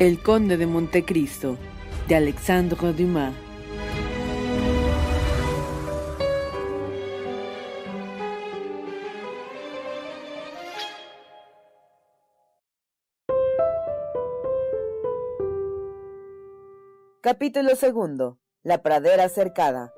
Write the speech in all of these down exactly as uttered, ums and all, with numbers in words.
El Conde de Montecristo, de Alexandre Dumas. Capítulo segundo. La pradera cercada.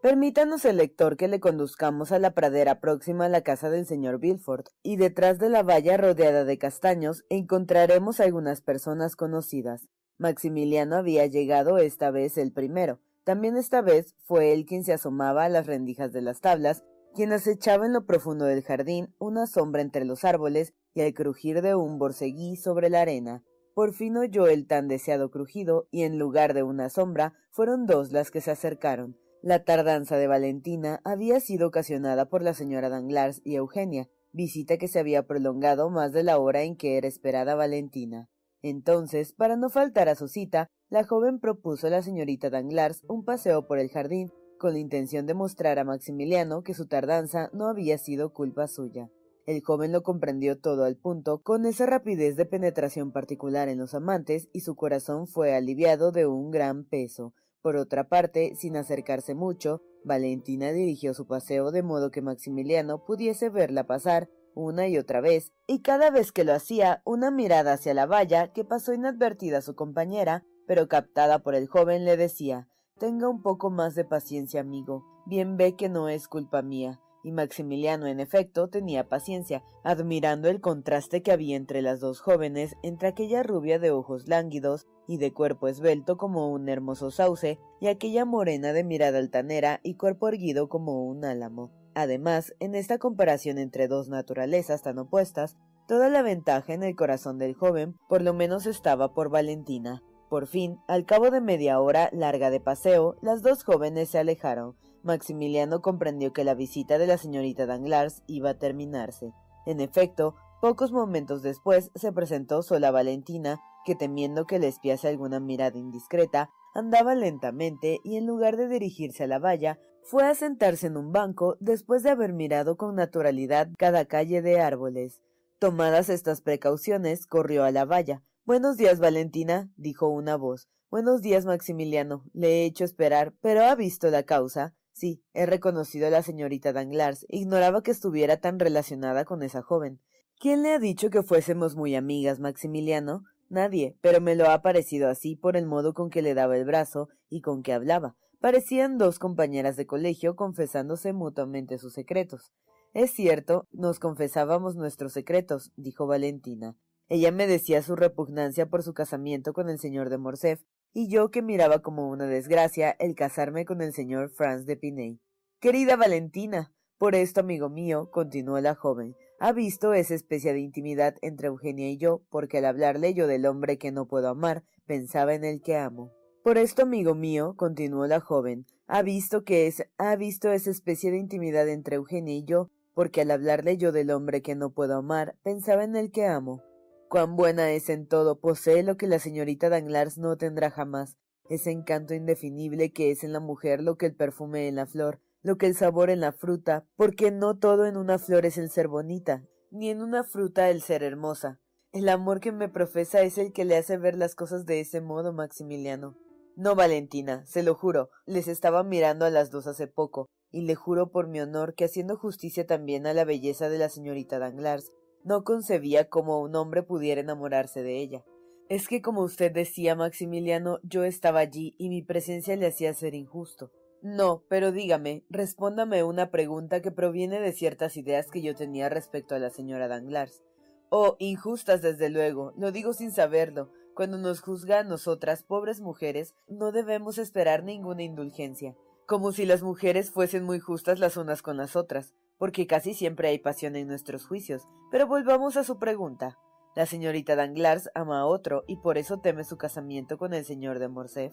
Permítanos el lector que le conduzcamos a la pradera próxima a la casa del señor Bilford, y detrás de la valla rodeada de castaños encontraremos algunas personas conocidas. Maximiliano había llegado esta vez el primero. También esta vez fue él quien se asomaba a las rendijas de las tablas, quien acechaba en lo profundo del jardín una sombra entre los árboles y al crujir de un borceguí sobre la arena. Por fin oyó el tan deseado crujido y en lugar de una sombra fueron dos las que se acercaron. La tardanza de Valentina había sido ocasionada por la señora Danglars y Eugenia, visita que se había prolongado más de la hora en que era esperada Valentina. Entonces, para no faltar a su cita, la joven propuso a la señorita Danglars un paseo por el jardín, con la intención de mostrar a Maximiliano que su tardanza no había sido culpa suya. El joven lo comprendió todo al punto, con esa rapidez de penetración particular en los amantes, y su corazón fue aliviado de un gran peso. Por otra parte, sin acercarse mucho, Valentina dirigió su paseo de modo que Maximiliano pudiese verla pasar una y otra vez, y cada vez que lo hacía, una mirada hacia la valla que pasó inadvertida a su compañera, pero captada por el joven le decía: «Tenga un poco más de paciencia, amigo, bien ve que no es culpa mía». Y Maximiliano, en efecto, tenía paciencia, admirando el contraste que había entre las dos jóvenes, entre aquella rubia de ojos lánguidos y de cuerpo esbelto como un hermoso sauce, y aquella morena de mirada altanera y cuerpo erguido como un álamo. Además, en esta comparación entre dos naturalezas tan opuestas, toda la ventaja en el corazón del joven por lo menos estaba por Valentina. Por fin, al cabo de media hora larga de paseo, las dos jóvenes se alejaron. Maximiliano comprendió que la visita de la señorita Danglars iba a terminarse. En efecto, pocos momentos después se presentó sola Valentina, que temiendo que le espiase alguna mirada indiscreta, andaba lentamente y en lugar de dirigirse a la valla, fue a sentarse en un banco después de haber mirado con naturalidad cada calle de árboles. Tomadas estas precauciones, corrió a la valla. «Buenos días, Valentina», dijo una voz. «Buenos días, Maximiliano. Le he hecho esperar, pero ¿ha visto la causa? Sí, he reconocido a la señorita Danglars. Ignoraba que estuviera tan relacionada con esa joven». «¿Quién le ha dicho que fuésemos muy amigas, Maximiliano?» «Nadie, pero me lo ha parecido así por el modo con que le daba el brazo y con que hablaba. Parecían dos compañeras de colegio confesándose mutuamente sus secretos». «Es cierto, nos confesábamos nuestros secretos», dijo Valentina. Ella me decía su repugnancia por su casamiento con el señor de Morcerf, y yo que miraba como una desgracia el casarme con el señor Franz de Pinay. «Querida Valentina, por esto, amigo mío», continuó la joven, «ha visto esa especie de intimidad entre Eugenia y yo, porque al hablarle yo del hombre que no puedo amar, pensaba en el que amo». «Por esto, amigo mío», continuó la joven, «ha visto que es, ha visto esa especie de intimidad entre Eugenia y yo, porque al hablarle yo del hombre que no puedo amar, pensaba en el que amo». Cuán buena es en todo, posee lo que la señorita Danglars no tendrá jamás, ese encanto indefinible que es en la mujer lo que el perfume en la flor, lo que el sabor en la fruta, porque no todo en una flor es el ser bonita, ni en una fruta el ser hermosa. El amor que me profesa es el que le hace ver las cosas de ese modo, Maximiliano. No, Valentina, se lo juro, les estaba mirando a las dos hace poco, y le juro por mi honor que haciendo justicia también a la belleza de la señorita Danglars, no concebía cómo un hombre pudiera enamorarse de ella. Es que, como usted decía, Maximiliano, yo estaba allí y mi presencia le hacía ser injusto. No, pero dígame, respóndame una pregunta que proviene de ciertas ideas que yo tenía respecto a la señora Danglars. Oh, injustas desde luego, lo digo sin saberlo. Cuando nos juzga a nosotras, pobres mujeres, no debemos esperar ninguna indulgencia. Como si las mujeres fuesen muy justas las unas con las otras, porque casi siempre hay pasión en nuestros juicios, pero volvamos a su pregunta. La señorita Danglars ama a otro y por eso teme su casamiento con el señor de Morcerf.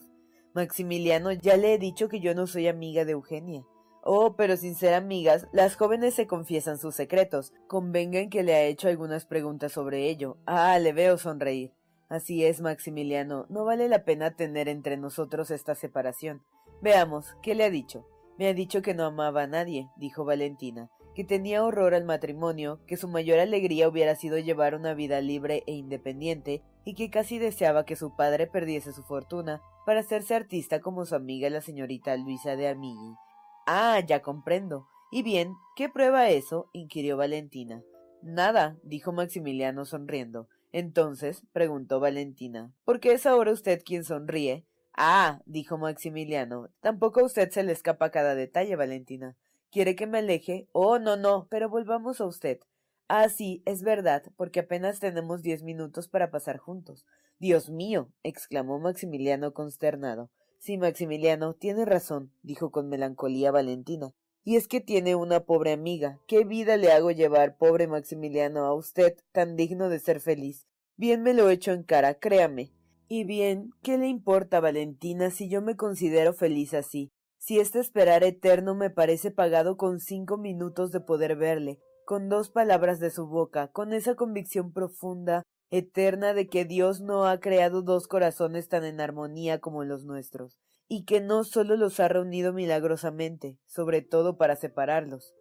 Maximiliano, ya le he dicho que yo no soy amiga de Eugenia. Oh, pero sin ser amigas, las jóvenes se confiesan sus secretos. Convengan que le ha hecho algunas preguntas sobre ello. Ah, le veo sonreír. Así es, Maximiliano, no vale la pena tener entre nosotros esta separación. Veamos, ¿qué le ha dicho? Me ha dicho que no amaba a nadie, dijo Valentina, que tenía horror al matrimonio, que su mayor alegría hubiera sido llevar una vida libre e independiente, y que casi deseaba que su padre perdiese su fortuna para hacerse artista como su amiga la señorita Luisa de Amigui. Ah, ya comprendo. Y bien, ¿qué prueba eso?, inquirió Valentina. Nada, dijo Maximiliano sonriendo. Entonces, preguntó Valentina, ¿por qué es ahora usted quien sonríe? Ah, dijo Maximiliano, tampoco a usted se le escapa cada detalle, Valentina. ¿Quiere que me aleje? Oh, no, no, pero volvamos a usted. Ah, sí, es verdad, porque apenas tenemos diez minutos para pasar juntos. Dios mío, exclamó Maximiliano consternado. Sí, Maximiliano, tiene razón, dijo con melancolía Valentina. Y es que tiene una pobre amiga. ¿Qué vida le hago llevar, pobre Maximiliano, a usted, tan digno de ser feliz? Bien me lo echo en cara, créame. Y bien, ¿qué le importa, Valentina, si yo me considero feliz así? Si este esperar eterno me parece pagado con cinco minutos de poder verle, con dos palabras de su boca, con esa convicción profunda, eterna, de que Dios no ha creado dos corazones tan en armonía como los nuestros, y que no solo los ha reunido milagrosamente, sobre todo para separarlos.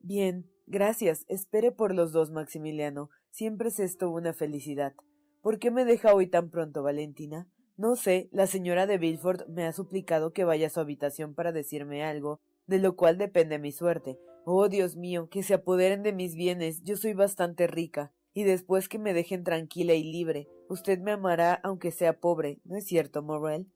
Bien, gracias, espere por los dos, Maximiliano, siempre es esto una felicidad. ¿Por qué me deja hoy tan pronto, Valentina? No sé, la señora de Bilford me ha suplicado que vaya a su habitación para decirme algo, de lo cual depende mi suerte. Oh, Dios mío, que se apoderen de mis bienes, yo soy bastante rica, y después que me dejen tranquila y libre. Usted me amará aunque sea pobre, ¿no es cierto, Morrell?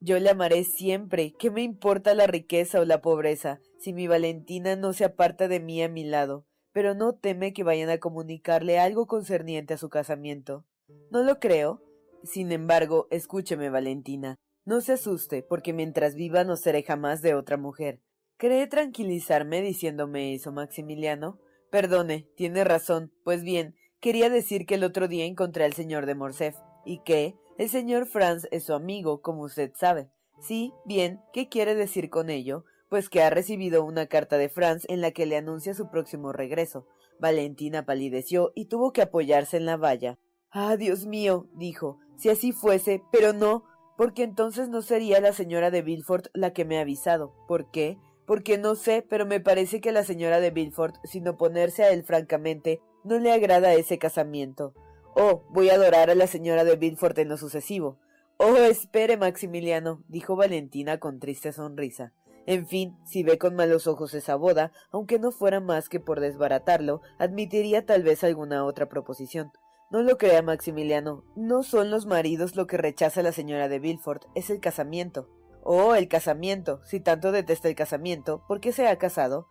Yo le amaré siempre, ¿qué me importa la riqueza o la pobreza, si mi Valentina no se aparta de mí a mi lado? Pero no teme que vayan a comunicarle algo concerniente a su casamiento. No lo creo. Sin embargo, escúcheme, Valentina. No se asuste, porque mientras viva no seré jamás de otra mujer. ¿Cree tranquilizarme diciéndome eso, Maximiliano? Perdone, tiene razón. Pues bien, quería decir que el otro día encontré al señor de Morcerf, y que el señor Franz es su amigo, como usted sabe. Sí, bien, ¿qué quiere decir con ello? Pues que ha recibido una carta de Franz en la que le anuncia su próximo regreso. Valentina palideció y tuvo que apoyarse en la valla. «Ah, Dios mío», dijo, «si así fuese, pero no, porque entonces no sería la señora de Bilford la que me ha avisado. ¿Por qué? Porque no sé, pero me parece que la señora de Bilford, sin oponerse a él francamente, no le agrada ese casamiento. Oh, voy a adorar a la señora de Bilford en lo sucesivo». «Oh, espere, Maximiliano», dijo Valentina con triste sonrisa. «En fin, si ve con malos ojos esa boda, aunque no fuera más que por desbaratarlo, admitiría tal vez alguna otra proposición». No lo crea, Maximiliano, no son los maridos lo que rechaza la señora de Bilford, es el casamiento. Oh, el casamiento, si tanto detesta el casamiento, ¿por qué se ha casado?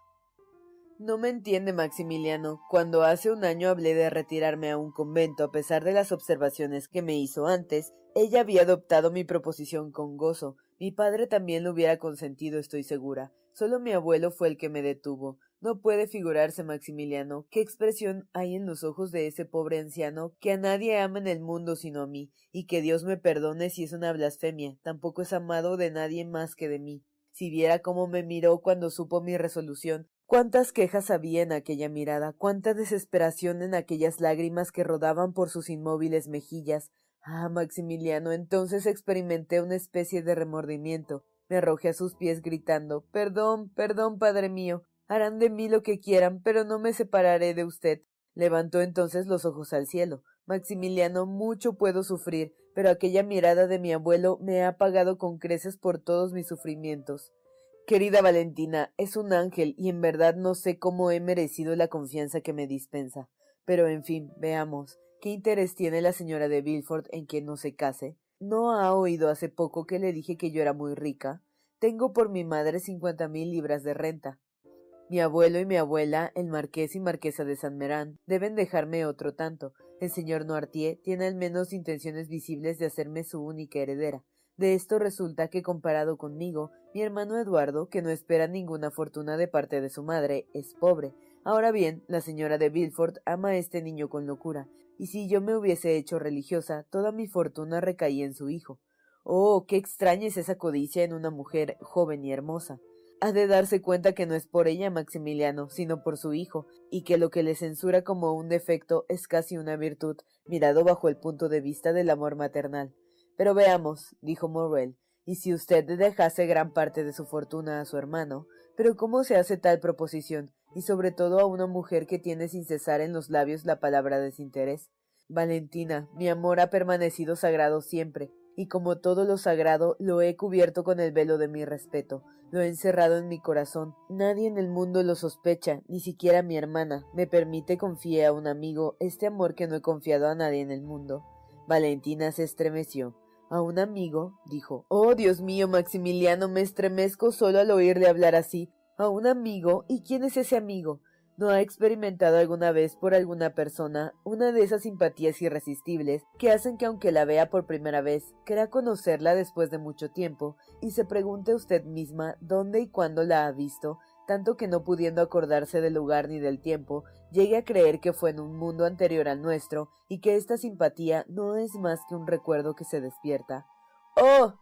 No me entiende, Maximiliano. Cuando hace un año hablé de retirarme a un convento, a pesar de las observaciones que me hizo antes, ella había adoptado mi proposición con gozo. Mi padre también lo hubiera consentido, estoy segura. Solo mi abuelo fue el que me detuvo. No puede figurarse, Maximiliano, qué expresión hay en los ojos de ese pobre anciano que a nadie ama en el mundo sino a mí, y que Dios me perdone si es una blasfemia, tampoco es amado de nadie más que de mí. Si viera cómo me miró cuando supo mi resolución, cuántas quejas había en aquella mirada, cuánta desesperación en aquellas lágrimas que rodaban por sus inmóviles mejillas. Ah, Maximiliano, entonces experimenté una especie de remordimiento. Me arrojé a sus pies gritando, «Perdón, perdón, padre mío». Harán de mí lo que quieran, pero no me separaré de usted. Levantó entonces los ojos al cielo. Maximiliano, mucho puedo sufrir, pero aquella mirada de mi abuelo me ha pagado con creces por todos mis sufrimientos. Querida Valentina, es un ángel y en verdad no sé cómo he merecido la confianza que me dispensa. Pero en fin, veamos, ¿qué interés tiene la señora de Bilford en que no se case? ¿No ha oído hace poco que le dije que yo era muy rica? Tengo por mi madre cincuenta mil libras de renta. Mi abuelo y mi abuela, el marqués y marquesa de San Merán, deben dejarme otro tanto. El señor Noirtier tiene al menos intenciones visibles de hacerme su única heredera. De esto resulta que, comparado conmigo, mi hermano Eduardo, que no espera ninguna fortuna de parte de su madre, es pobre. Ahora bien, la señora de Bilford ama a este niño con locura, y si yo me hubiese hecho religiosa, toda mi fortuna recaía en su hijo. Oh, qué extraña es esa codicia en una mujer joven y hermosa. Ha de darse cuenta que no es por ella, Maximiliano, sino por su hijo, y que lo que le censura como un defecto es casi una virtud, mirado bajo el punto de vista del amor maternal. Pero veamos, dijo Morrell, y si usted dejase gran parte de su fortuna a su hermano, pero ¿cómo se hace tal proposición, y sobre todo a una mujer que tiene sin cesar en los labios la palabra desinterés? Valentina, mi amor ha permanecido sagrado siempre, y como todo lo sagrado, lo he cubierto con el velo de mi respeto, lo he encerrado en mi corazón. Nadie en el mundo lo sospecha, ni siquiera mi hermana. Me permite confiar a un amigo este amor que no he confiado a nadie en el mundo. Valentina se estremeció. ¿A un amigo? Dijo. Oh, Dios mío, Maximiliano, me estremezco solo al oírle hablar así. ¿A un amigo? ¿Y quién es ese amigo? ¿No ha experimentado alguna vez por alguna persona una de esas simpatías irresistibles que hacen que aunque la vea por primera vez, crea conocerla después de mucho tiempo y se pregunte usted misma dónde y cuándo la ha visto, tanto que no pudiendo acordarse del lugar ni del tiempo, llegue a creer que fue en un mundo anterior al nuestro y que esta simpatía no es más que un recuerdo que se despierta? ¡Oh,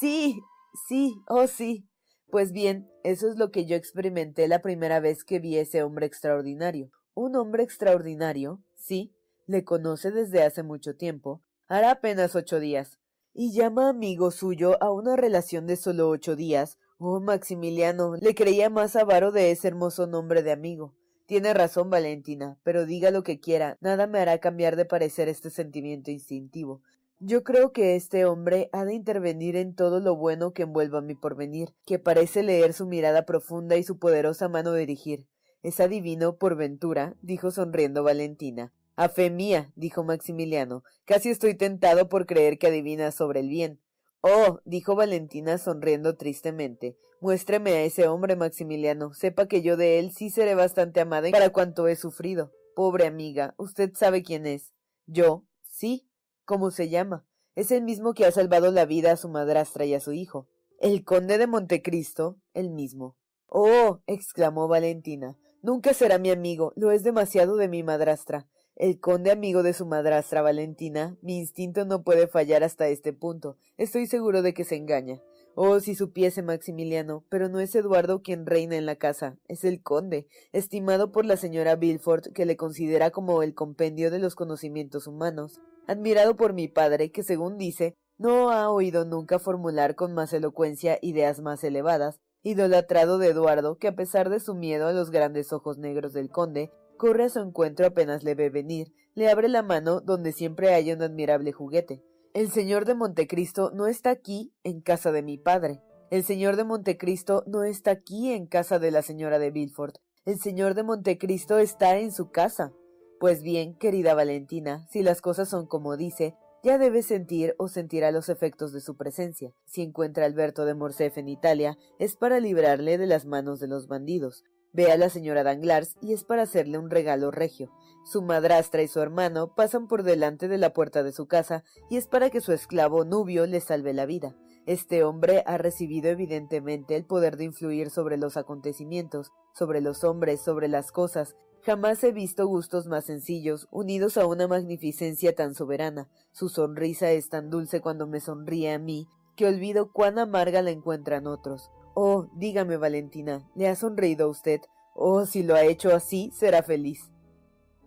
sí, sí, oh, sí! Pues bien, eso es lo que yo experimenté la primera vez que vi ese hombre extraordinario. Un hombre extraordinario, sí, le conoce desde hace mucho tiempo, hará apenas ocho días, y llama amigo suyo a una relación de solo ocho días. Oh, Maximiliano, le creía más avaro de ese hermoso nombre de amigo. Tiene razón, Valentina, pero diga lo que quiera, nada me hará cambiar de parecer este sentimiento instintivo. Yo creo que este hombre ha de intervenir en todo lo bueno que envuelva mi porvenir, que parece leer su mirada profunda y su poderosa mano dirigir. Es adivino, por ventura, dijo sonriendo Valentina. A fe mía, dijo Maximiliano, casi estoy tentado por creer que adivina sobre el bien. Oh, dijo Valentina sonriendo tristemente, muéstreme a ese hombre, Maximiliano, sepa que yo de él sí seré bastante amada para cuanto he sufrido. Pobre amiga, usted sabe quién es. Yo, sí. ¿Cómo se llama? Es el mismo que ha salvado la vida a su madrastra y a su hijo. El conde de Montecristo, el mismo. ¡Oh! Exclamó Valentina. Nunca será mi amigo, lo es demasiado de mi madrastra. El conde amigo de su madrastra, Valentina, mi instinto no puede fallar hasta este punto. Estoy seguro de que se engaña. Oh, si supiese, Maximiliano, pero no es Eduardo quien reina en la casa, es el conde, estimado por la señora Bilford, que le considera como el compendio de los conocimientos humanos, admirado por mi padre, que según dice, no ha oído nunca formular con más elocuencia ideas más elevadas, idolatrado de Eduardo, que a pesar de su miedo a los grandes ojos negros del conde, corre a su encuentro apenas le ve venir, le abre la mano donde siempre halla un admirable juguete. El señor de Montecristo no está aquí en casa de mi padre. El señor de Montecristo no está aquí en casa de la señora de Bilford. El señor de Montecristo está en su casa. Pues bien, querida Valentina, si las cosas son como dice, ya debe sentir o sentirá los efectos de su presencia. Si encuentra a Alberto de Morcerf en Italia, es para librarle de las manos de los bandidos. Ve a la señora Danglars y es para hacerle un regalo regio. Su madrastra y su hermano pasan por delante de la puerta de su casa y es para que su esclavo Nubio le salve la vida. Este hombre ha recibido evidentemente el poder de influir sobre los acontecimientos, sobre los hombres, sobre las cosas. Jamás he visto gustos más sencillos, unidos a una magnificencia tan soberana. Su sonrisa es tan dulce cuando me sonríe a mí, que olvido cuán amarga la encuentran otros. Oh, dígame, Valentina, ¿le ha sonreído a usted? Oh, si lo ha hecho así, será feliz.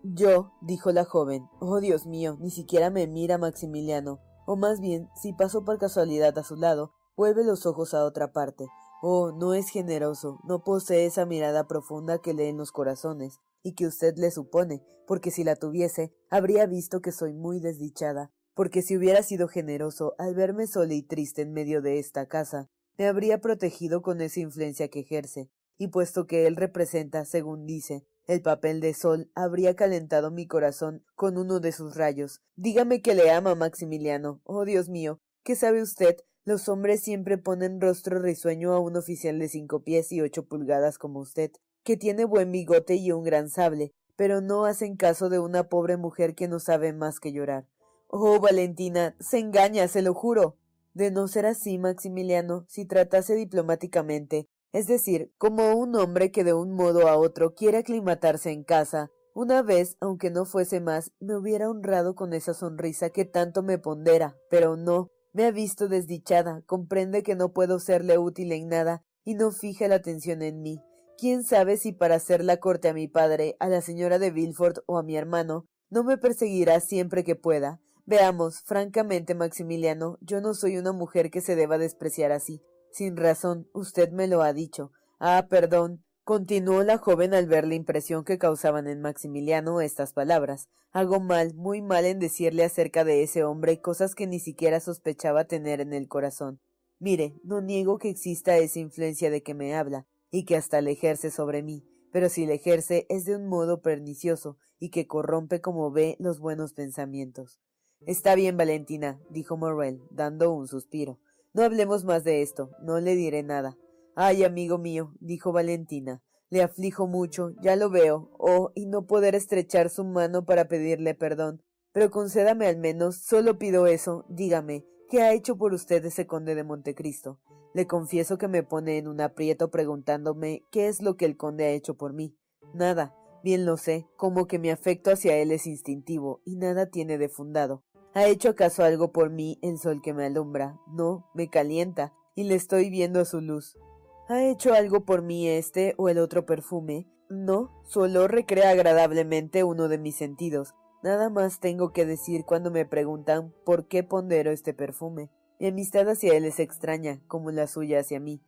Yo, dijo la joven, oh Dios mío, ni siquiera me mira Maximiliano, o más bien, si paso por casualidad a su lado, vuelve los ojos a otra parte. Oh, no es generoso, no posee esa mirada profunda que lee en los corazones, y que usted le supone, porque si la tuviese, habría visto que soy muy desdichada, porque si hubiera sido generoso al verme sola y triste en medio de esta casa, me habría protegido con esa influencia que ejerce, y puesto que él representa, según dice, el papel de sol, habría calentado mi corazón con uno de sus rayos. Dígame que le ama, Maximiliano. Oh, Dios mío, ¿qué sabe usted? Los hombres siempre ponen rostro risueño a un oficial de cinco pies y ocho pulgadas como usted, que tiene buen bigote y un gran sable, pero no hacen caso de una pobre mujer que no sabe más que llorar. Oh, Valentina, se engaña, se lo juro. De no ser así, Maximiliano, si tratase diplomáticamente, es decir, como un hombre que de un modo a otro quiere aclimatarse en casa, una vez, aunque no fuese más, me hubiera honrado con esa sonrisa que tanto me pondera, pero no, me ha visto desdichada, comprende que no puedo serle útil en nada, y no fija la atención en mí. ¿Quién sabe si para hacer la corte a mi padre, a la señora de Bilford o a mi hermano, no me perseguirá siempre que pueda? Veamos, francamente, Maximiliano, yo no soy una mujer que se deba despreciar así. Sin razón, usted me lo ha dicho. Ah, perdón, continuó la joven al ver la impresión que causaban en Maximiliano estas palabras. Hago mal, muy mal en decirle acerca de ese hombre cosas que ni siquiera sospechaba tener en el corazón. Mire, no niego que exista esa influencia de que me habla, y que hasta le ejerce sobre mí, pero si le ejerce es de un modo pernicioso y que corrompe como ve los buenos pensamientos. Está bien, Valentina, dijo Morrell, dando un suspiro. No hablemos más de esto, no le diré nada. Ay, amigo mío, dijo Valentina, le aflijo mucho, ya lo veo, oh, y no poder estrechar su mano para pedirle perdón, pero concédame al menos, solo pido eso, dígame, ¿qué ha hecho por usted ese conde de Montecristo? Le confieso que me pone en un aprieto preguntándome qué es lo que el conde ha hecho por mí. Nada, bien lo sé, como que mi afecto hacia él es instintivo y nada tiene de fundado. ¿Ha hecho acaso algo por mí el sol que me alumbra? No, me calienta y le estoy viendo a su luz. ¿Ha hecho algo por mí este o el otro perfume? No, su olor recrea agradablemente uno de mis sentidos. Nada más tengo que decir cuando me preguntan por qué pondero este perfume. Mi amistad hacia él es extraña, como la suya hacia mí.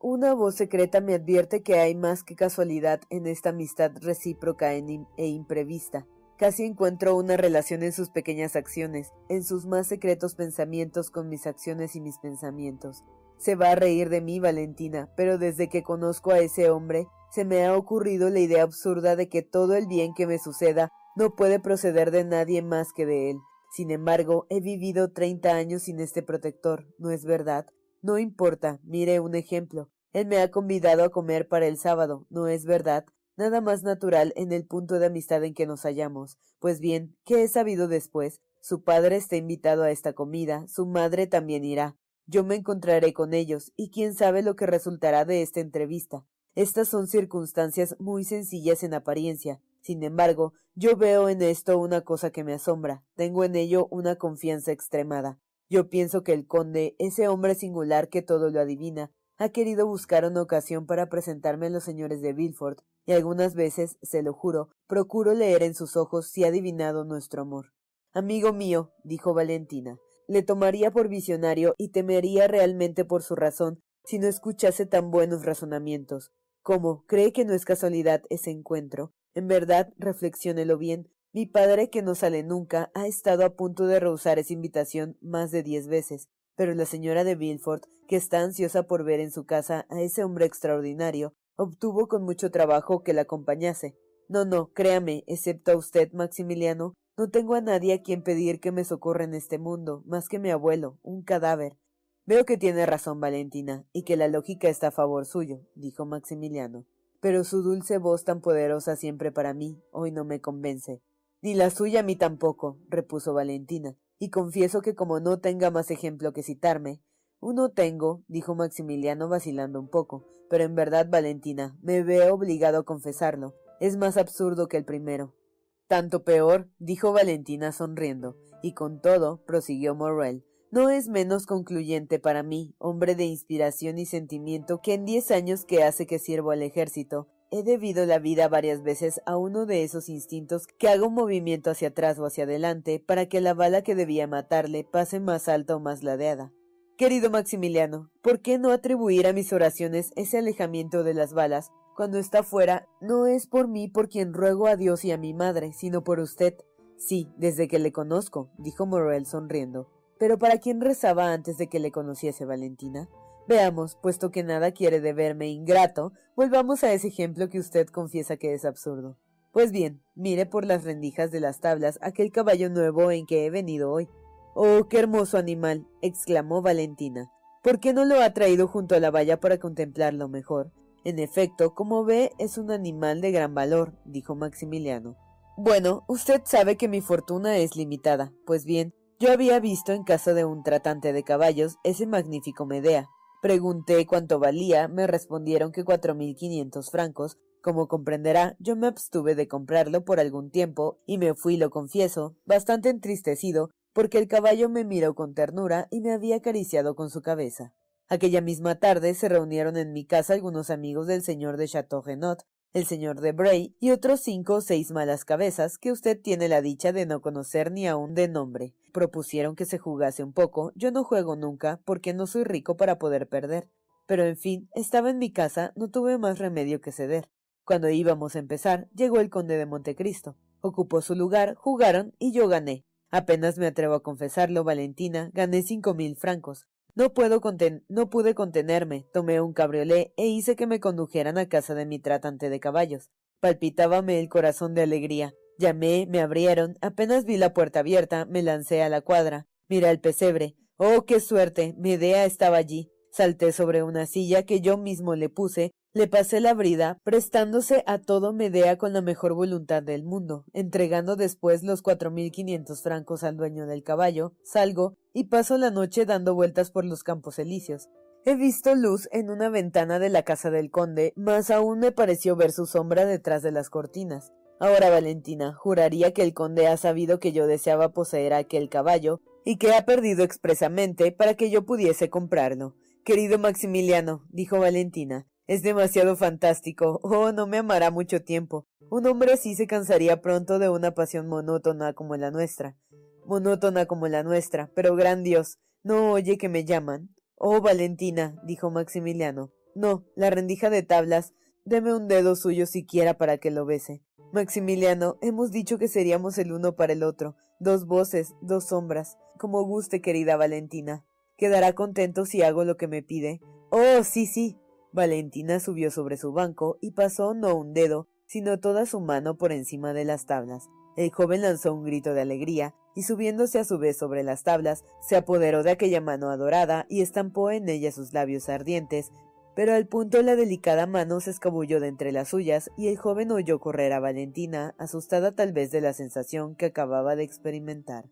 Una voz secreta me advierte que hay más que casualidad en esta amistad recíproca e imprevista. Casi encuentro una relación en sus pequeñas acciones, en sus más secretos pensamientos con mis acciones y mis pensamientos. Se va a reír de mí, Valentina, pero desde que conozco a ese hombre, se me ha ocurrido la idea absurda de que todo el bien que me suceda no puede proceder de nadie más que de él. Sin embargo, he vivido treinta años sin este protector, ¿no es verdad? No importa, mire un ejemplo. Él me ha convidado a comer para el sábado, ¿no es verdad? Nada más natural en el punto de amistad en que nos hallamos. Pues bien, ¿qué he sabido después? Su padre está invitado a esta comida, su madre también irá. Yo me encontraré con ellos, y quién sabe lo que resultará de esta entrevista. Estas son circunstancias muy sencillas en apariencia. Sin embargo, yo veo en esto una cosa que me asombra, tengo en ello una confianza extremada. Yo pienso que el conde, ese hombre singular que todo lo adivina, ha querido buscar una ocasión para presentarme a los señores de Villefort, y algunas veces, se lo juro, procuro leer en sus ojos si ha adivinado nuestro amor. Amigo mío, dijo Valentina, le tomaría por visionario y temería realmente por su razón si no escuchase tan buenos razonamientos. ¿Cómo? ¿Cree que no es casualidad ese encuentro? En verdad, reflexiónelo bien, mi padre, que no sale nunca, ha estado a punto de rehusar esa invitación más de diez veces, pero la señora de Villefort, que está ansiosa por ver en su casa a ese hombre extraordinario, obtuvo con mucho trabajo que la acompañase. No, no, créame, excepto a usted, Maximiliano, no tengo a nadie a quien pedir que me socorra en este mundo, más que mi abuelo, un cadáver. Veo que tiene razón Valentina, y que la lógica está a favor suyo, dijo Maximiliano. pero su dulce voz tan poderosa siempre para mí, hoy no me convence. Ni la suya a mí tampoco, repuso Valentina, y confieso que como no tenga más ejemplo que citarme. Uno tengo, dijo Maximiliano vacilando un poco, pero en verdad, Valentina, me veo obligado a confesarlo, es más absurdo que el primero. Tanto peor, dijo Valentina sonriendo, y con todo, prosiguió Morrell, no es menos concluyente para mí, hombre de inspiración y sentimiento, que en diez años que hace que sirvo al ejército, he debido la vida varias veces a uno de esos instintos que haga un movimiento hacia atrás o hacia adelante para que la bala que debía matarle pase más alta o más ladeada. Querido Maximiliano, ¿por qué no atribuir a mis oraciones ese alejamiento de las balas cuando está fuera? No es por mí por quien ruego a Dios y a mi madre, sino por usted. Sí, desde que le conozco, dijo Morrell sonriendo. Pero ¿para quién rezaba antes de que le conociese, Valentina? Veamos, puesto que nada quiere de verme ingrato, volvamos a ese ejemplo que usted confiesa que es absurdo. Pues bien, mire por las rendijas de las tablas aquel caballo nuevo en que he venido hoy. «Oh, qué hermoso animal!» exclamó Valentina. «¿Por qué no lo ha traído junto a la valla para contemplarlo mejor? En efecto, como ve, es un animal de gran valor», dijo Maximiliano. «Bueno, usted sabe que mi fortuna es limitada. Pues bien, yo había visto en casa de un tratante de caballos ese magnífico Medea. Pregunté cuánto valía, me respondieron que cuatro mil quinientos francos. Como comprenderá, yo me abstuve de comprarlo por algún tiempo y me fui, lo confieso, bastante entristecido porque el caballo me miró con ternura y me había acariciado con su cabeza. Aquella misma tarde se reunieron en mi casa algunos amigos del señor de Château-Renaud, el señor Debray y otros cinco o seis malas cabezas que usted tiene la dicha de no conocer ni aún de nombre. Propusieron que se jugase un poco, yo no juego nunca porque no soy rico para poder perder. Pero en fin, estaba en mi casa, no tuve más remedio que ceder. Cuando íbamos a empezar, llegó el conde de Montecristo. Ocupó su lugar, jugaron y yo gané. Apenas me atrevo a confesarlo, Valentina, gané cinco mil francos. No puedo conten- no pude contenerme, tomé un cabriolé e hice que me condujeran a casa de mi tratante de caballos. Palpitábame el corazón de alegría. Llamé, me abrieron, apenas vi la puerta abierta, me lancé a la cuadra. Miré al pesebre. ¡Oh, qué suerte! Medea estaba allí. Salté sobre una silla que yo mismo le puse, le pasé la brida, prestándose a todo Medea con la mejor voluntad del mundo, entregando después los cuatro mil quinientos francos al dueño del caballo, salgo y paso la noche dando vueltas por los Campos Elíseos. He visto luz en una ventana de la casa del conde, más aún me pareció ver su sombra detrás de las cortinas. Ahora, Valentina, juraría que el conde ha sabido que yo deseaba poseer aquel caballo y que ha perdido expresamente para que yo pudiese comprarlo. Querido Maximiliano, dijo Valentina, es demasiado fantástico. Oh, no me amará mucho tiempo. Un hombre así se cansaría pronto de una pasión monótona como la nuestra. Monótona como la nuestra, pero gran Dios, ¿no oye que me llaman? Oh, Valentina, dijo Maximiliano. No, la rendija de tablas, deme un dedo suyo siquiera para que lo bese. Maximiliano, hemos dicho que seríamos el uno para el otro, dos voces, dos sombras, como guste, querida Valentina. Quedará contento si hago lo que me pide. Oh, sí, sí. Valentina subió sobre su banco y pasó no un dedo, sino toda su mano por encima de las tablas. El joven lanzó un grito de alegría y subiéndose a su vez sobre las tablas, se apoderó de aquella mano adorada y estampó en ella sus labios ardientes, pero al punto la delicada mano se escabulló de entre las suyas y el joven oyó correr a Valentina, asustada tal vez de la sensación que acababa de experimentar.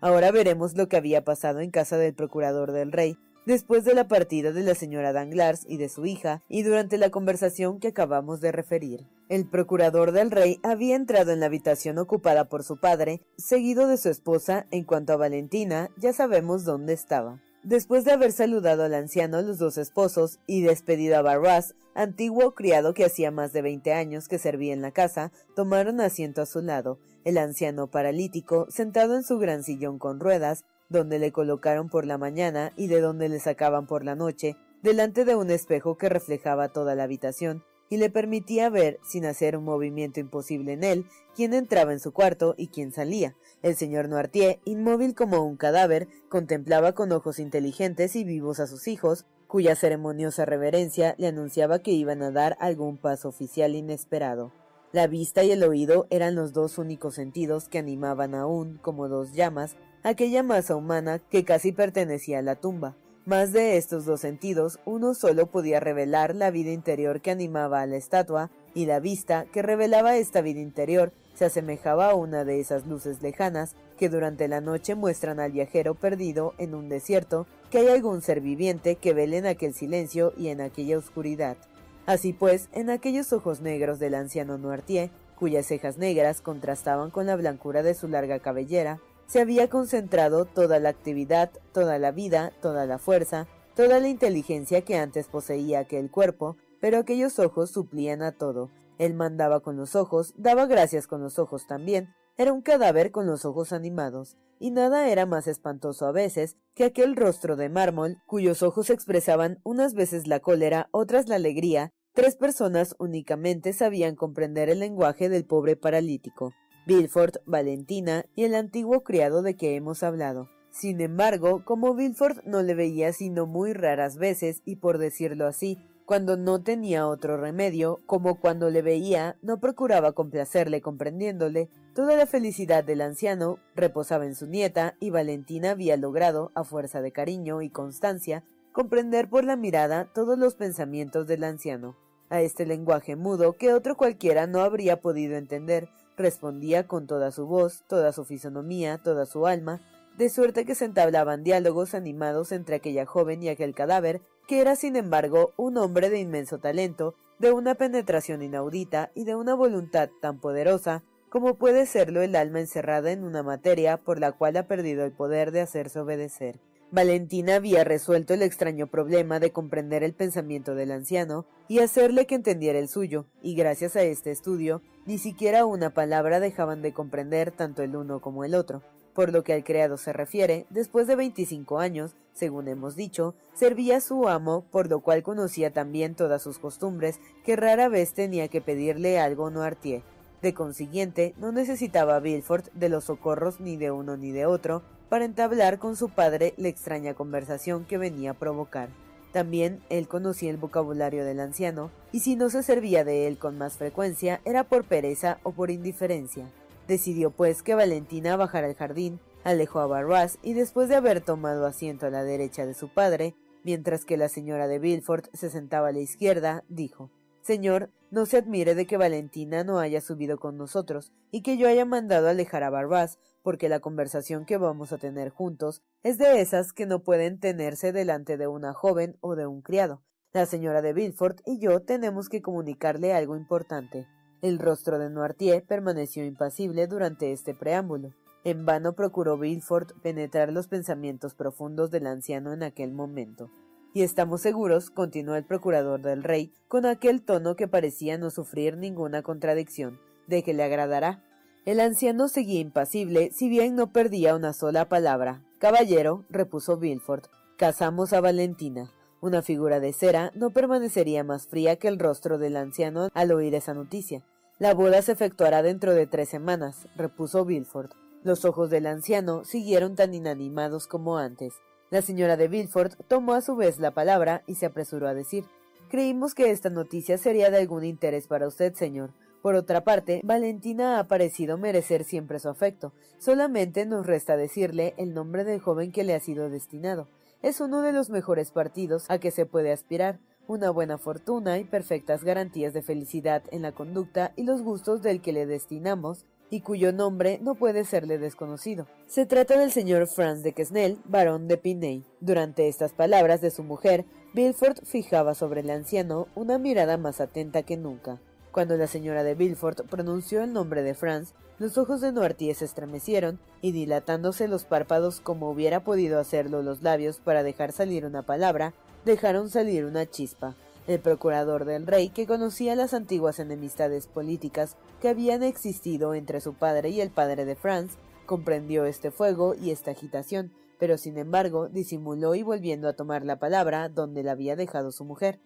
Ahora veremos lo que había pasado en casa del procurador del rey, después de la partida de la señora Danglars y de su hija, y durante la conversación que acabamos de referir. El procurador del rey había entrado en la habitación ocupada por su padre, seguido de su esposa. En cuanto a Valentina, ya sabemos dónde estaba. Después de haber saludado al anciano, los dos esposos, y despedido a Barras, antiguo criado que hacía más de veinte años que servía en la casa, tomaron asiento a su lado, el anciano paralítico, sentado en su gran sillón con ruedas, donde le colocaron por la mañana y de donde le sacaban por la noche, delante de un espejo que reflejaba toda la habitación y le permitía ver, sin hacer un movimiento imposible en él, quién entraba en su cuarto y quién salía. El señor Noirtier, inmóvil como un cadáver, contemplaba con ojos inteligentes y vivos a sus hijos, cuya ceremoniosa reverencia le anunciaba que iban a dar algún paso oficial inesperado. La vista y el oído eran los dos únicos sentidos que animaban aún, como dos llamas, aquella masa humana que casi pertenecía a la tumba. Mas de estos dos sentidos, uno solo podía revelar la vida interior que animaba a la estatua, y la vista que revelaba esta vida interior se asemejaba a una de esas luces lejanas que durante la noche muestran al viajero perdido en un desierto que hay algún ser viviente que vele en aquel silencio y en aquella oscuridad. Así pues, en aquellos ojos negros del anciano Noirtier, cuyas cejas negras contrastaban con la blancura de su larga cabellera, se había concentrado toda la actividad, toda la vida, toda la fuerza, toda la inteligencia que antes poseía aquel cuerpo, pero aquellos ojos suplían a todo. Él mandaba con los ojos, daba gracias con los ojos también, era un cadáver con los ojos animados, y nada era más espantoso a veces que aquel rostro de mármol, cuyos ojos expresaban unas veces la cólera, otras la alegría. Tres personas únicamente sabían comprender el lenguaje del pobre paralítico: Bilford, Valentina y el antiguo criado de que hemos hablado. Sin embargo, como Bilford no le veía sino muy raras veces, y por decirlo así, cuando no tenía otro remedio, como cuando le veía, no procuraba complacerle comprendiéndole, toda la felicidad del anciano reposaba en su nieta, y Valentina había logrado, a fuerza de cariño y constancia, comprender por la mirada todos los pensamientos del anciano. A este lenguaje mudo, que otro cualquiera no habría podido entender, respondía con toda su voz, toda su fisonomía, toda su alma, de suerte que se entablaban diálogos animados entre aquella joven y aquel cadáver, que era sin embargo un hombre de inmenso talento, de una penetración inaudita y de una voluntad tan poderosa como puede serlo el alma encerrada en una materia por la cual ha perdido el poder de hacerse obedecer. Valentina había resuelto el extraño problema de comprender el pensamiento del anciano y hacerle que entendiera el suyo, y gracias a este estudio ni siquiera una palabra dejaban de comprender tanto el uno como el otro. Por lo que al criado se refiere, después de veinticinco años, según hemos dicho, servía a su amo, por lo cual conocía también todas sus costumbres, que rara vez tenía que pedirle algo Noirtier. De consiguiente, no necesitaba a Villefort de los socorros ni de uno ni de otro para entablar con su padre la extraña conversación que venía a provocar. También él conocía el vocabulario del anciano, y si no se servía de él con más frecuencia, era por pereza o por indiferencia. Decidió pues que Valentina bajara al jardín, alejó a Barrois y después de haber tomado asiento a la derecha de su padre, mientras que la señora de Villefort se sentaba a la izquierda, dijo: «Señor, no se admire de que Valentina no haya subido con nosotros y que yo haya mandado alejar a Barrois, porque la conversación que vamos a tener juntos es de esas que no pueden tenerse delante de una joven o de un criado. La señora de Villefort y yo tenemos que comunicarle algo importante». El rostro de Noirtier permaneció impasible durante este preámbulo. En vano procuró Villefort penetrar los pensamientos profundos del anciano en aquel momento. «Y estamos seguros», continuó el procurador del rey, con aquel tono que parecía no sufrir ninguna contradicción, «de que le agradará». El anciano seguía impasible, si bien no perdía una sola palabra. «Caballero», repuso Villefort, «casamos a Valentina». Una figura de cera no permanecería más fría que el rostro del anciano al oír esa noticia. «La boda se efectuará dentro de tres semanas», repuso Villefort. Los ojos del anciano siguieron tan inanimados como antes. La señora de Villefort tomó a su vez la palabra y se apresuró a decir: «Creímos que esta noticia sería de algún interés para usted, señor. Por otra parte, Valentina ha parecido merecer siempre su afecto. Solamente nos resta decirle el nombre del joven que le ha sido destinado. Es uno de los mejores partidos a que se puede aspirar, una buena fortuna y perfectas garantías de felicidad en la conducta y los gustos del que le destinamos, y cuyo nombre no puede serle desconocido. Se trata del señor Franz de Quesnel, barón de Pinay». Durante estas palabras de su mujer, Villefort fijaba sobre el anciano una mirada más atenta que nunca. Cuando la señora de Villefort pronunció el nombre de Franz, los ojos de Noirtier se estremecieron, y dilatándose los párpados como hubiera podido hacerlo los labios para dejar salir una palabra, dejaron salir una chispa. El procurador del rey, que conocía las antiguas enemistades políticas que habían existido entre su padre y el padre de Franz, comprendió este fuego y esta agitación, pero sin embargo disimuló y volviendo a tomar la palabra donde la había dejado su mujer.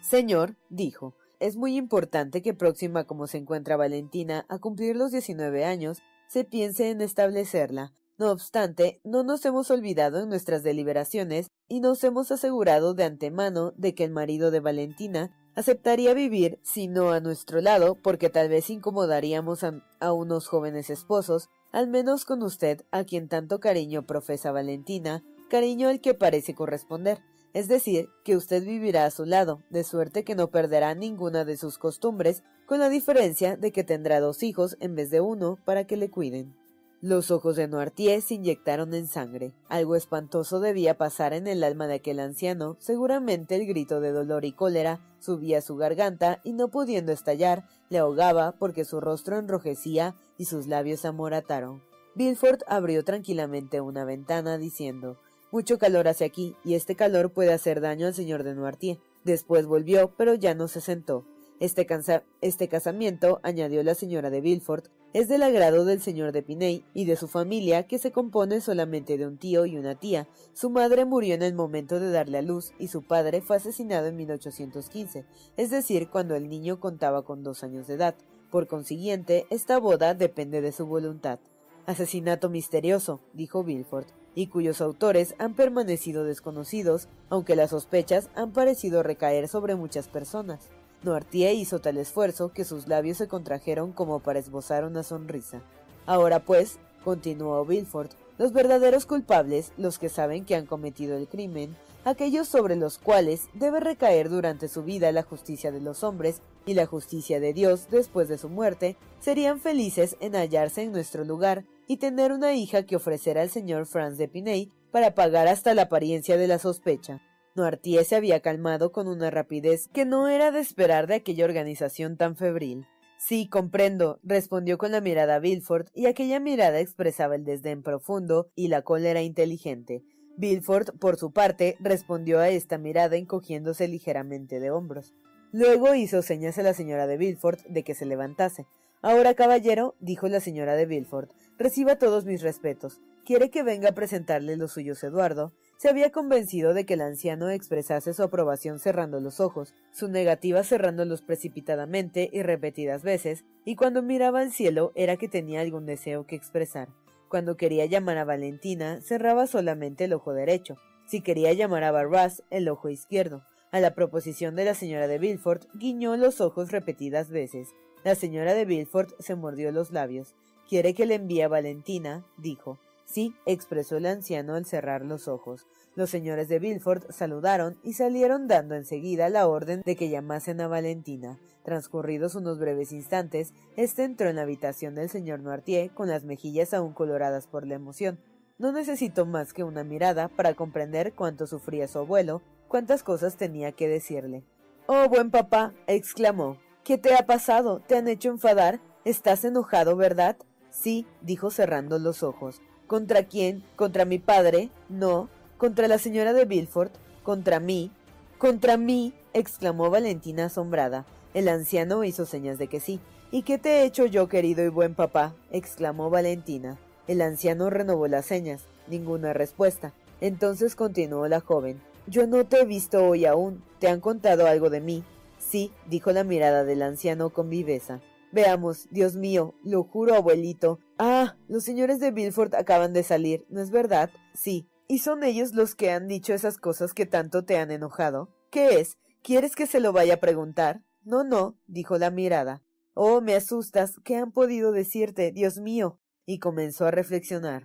«Señor», dijo, «es muy importante que próxima como se encuentra Valentina a cumplir los diecinueve años, se piense en establecerla. No obstante, no nos hemos olvidado en nuestras deliberaciones y nos hemos asegurado de antemano de que el marido de Valentina aceptaría vivir, si no a nuestro lado, porque tal vez incomodaríamos a, a unos jóvenes esposos, al menos con usted, a quien tanto cariño profesa Valentina, cariño al que parece corresponder, es decir, que usted vivirá a su lado, de suerte que no perderá ninguna de sus costumbres, con la diferencia de que tendrá dos hijos en vez de uno para que le cuiden. Los ojos de Noirtier se inyectaron en sangre. Algo espantoso debía pasar en el alma de aquel anciano, seguramente el grito de dolor y cólera subía a su garganta y no pudiendo estallar, le ahogaba porque su rostro enrojecía y sus labios amorataron. Bilford abrió tranquilamente una ventana diciendo, «Mucho calor hace aquí y este calor puede hacer daño al señor de Noirtier». Después volvió, pero ya no se sentó. Este, cansa- este casamiento, añadió la señora de Bilford, es del agrado del señor de Pinay y de su familia, que se compone solamente de un tío y una tía. Su madre murió en el momento de darle a luz y su padre fue asesinado en mil ochocientos quince, es decir, cuando el niño contaba con dos años de edad. Por consiguiente, esta boda depende de su voluntad. «Asesinato misterioso», dijo Bilford, «y cuyos autores han permanecido desconocidos, aunque las sospechas han parecido recaer sobre muchas personas». Noirtier hizo tal esfuerzo que sus labios se contrajeron como para esbozar una sonrisa. «Ahora pues», continuó Bilford, «los verdaderos culpables, los que saben que han cometido el crimen, aquellos sobre los cuales debe recaer durante su vida la justicia de los hombres y la justicia de Dios después de su muerte, serían felices en hallarse en nuestro lugar y tener una hija que ofrecer al señor Franz de Pinay para pagar hasta la apariencia de la sospecha». Noirtier se había calmado con una rapidez que no era de esperar de aquella organización tan febril. «Sí, comprendo», respondió con la mirada Bilford, y aquella mirada expresaba el desdén profundo y la cólera inteligente. Bilford, por su parte, respondió a esta mirada encogiéndose ligeramente de hombros. Luego hizo señas a la señora de Bilford de que se levantase. «Ahora, caballero», dijo la señora de Bilford, «reciba todos mis respetos. ¿Quiere que venga a presentarle los suyos, Eduardo?» Se había convencido de que el anciano expresase su aprobación cerrando los ojos, su negativa cerrándolos precipitadamente y repetidas veces, y cuando miraba al cielo era que tenía algún deseo que expresar. Cuando quería llamar a Valentina, cerraba solamente el ojo derecho. Si quería llamar a Barras, el ojo izquierdo. A la proposición de la señora de Bilford, guiñó los ojos repetidas veces. La señora de Bilford se mordió los labios. «¿Quiere que le envíe a Valentina?», dijo. «Sí», expresó el anciano al cerrar los ojos. Los señores de Bilford saludaron y salieron dando enseguida la orden de que llamasen a Valentina. Transcurridos unos breves instantes, éste entró en la habitación del señor Noirtier con las mejillas aún coloradas por la emoción. No necesitó más que una mirada para comprender cuánto sufría su abuelo, cuántas cosas tenía que decirle. «¡Oh, buen papá!», exclamó. «¿Qué te ha pasado? ¿Te han hecho enfadar? ¿Estás enojado, verdad?». «Sí», dijo cerrando los ojos. «¿Contra quién? ¿Contra mi padre? No. ¿Contra la señora de Bilford? ¿Contra mí? ¿Contra mí?», exclamó Valentina asombrada. El anciano hizo señas de que sí. «¿Y qué te he hecho yo, querido y buen papá?», exclamó Valentina. El anciano renovó las señas. Ninguna respuesta. Entonces continuó la joven. «Yo no te he visto hoy aún. ¿Te han contado algo de mí?». «Sí», dijo la mirada del anciano con viveza. «Veamos, Dios mío, lo juro, abuelito. Ah, los señores de Bilford acaban de salir, ¿no es verdad?». «Sí». «¿Y son ellos los que han dicho esas cosas que tanto te han enojado? ¿Qué es? ¿Quieres que se lo vaya a preguntar?». «No, no», dijo la mirada. «Oh, me asustas, ¿qué han podido decirte, Dios mío?». Y comenzó a reflexionar.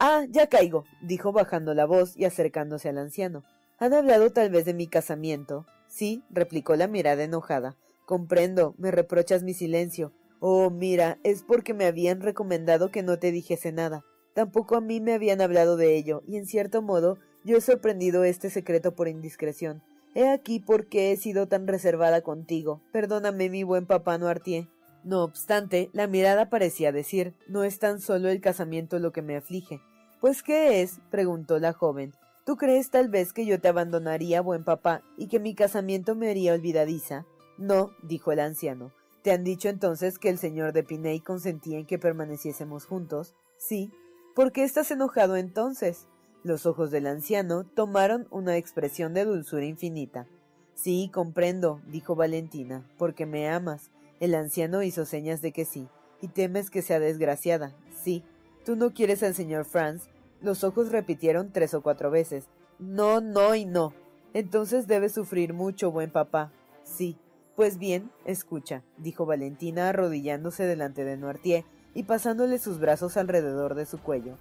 «Ah, ya caigo», dijo bajando la voz y acercándose al anciano. «¿Han hablado tal vez de mi casamiento?». «Sí», replicó la mirada enojada. «Comprendo, me reprochas mi silencio. Oh, mira, es porque me habían recomendado que no te dijese nada. Tampoco a mí me habían hablado de ello, y en cierto modo yo he sorprendido este secreto por indiscreción. He aquí por qué he sido tan reservada contigo. Perdóname, mi buen papá Noirtier». No obstante, la mirada parecía decir, «No es tan solo el casamiento lo que me aflige». «Pues, ¿qué es?», preguntó la joven. «¿Tú crees tal vez que yo te abandonaría, buen papá, y que mi casamiento me haría olvidadiza?». «No», dijo el anciano. «¿Te han dicho entonces que el señor de Pinay consentía en que permaneciésemos juntos?». «Sí». «¿Por qué estás enojado entonces?». Los ojos del anciano tomaron una expresión de dulzura infinita. «Sí, comprendo», dijo Valentina, «porque me amas». El anciano hizo señas de que sí. «¿Y temes que sea desgraciada?». «Sí». «¿Tú no quieres al señor Franz?». Los ojos repitieron tres o cuatro veces. «No, no y no». «Entonces debes sufrir mucho, buen papá». «Sí». «Pues bien, escucha», dijo Valentina arrodillándose delante de Noirtier y pasándole sus brazos alrededor de su cuello.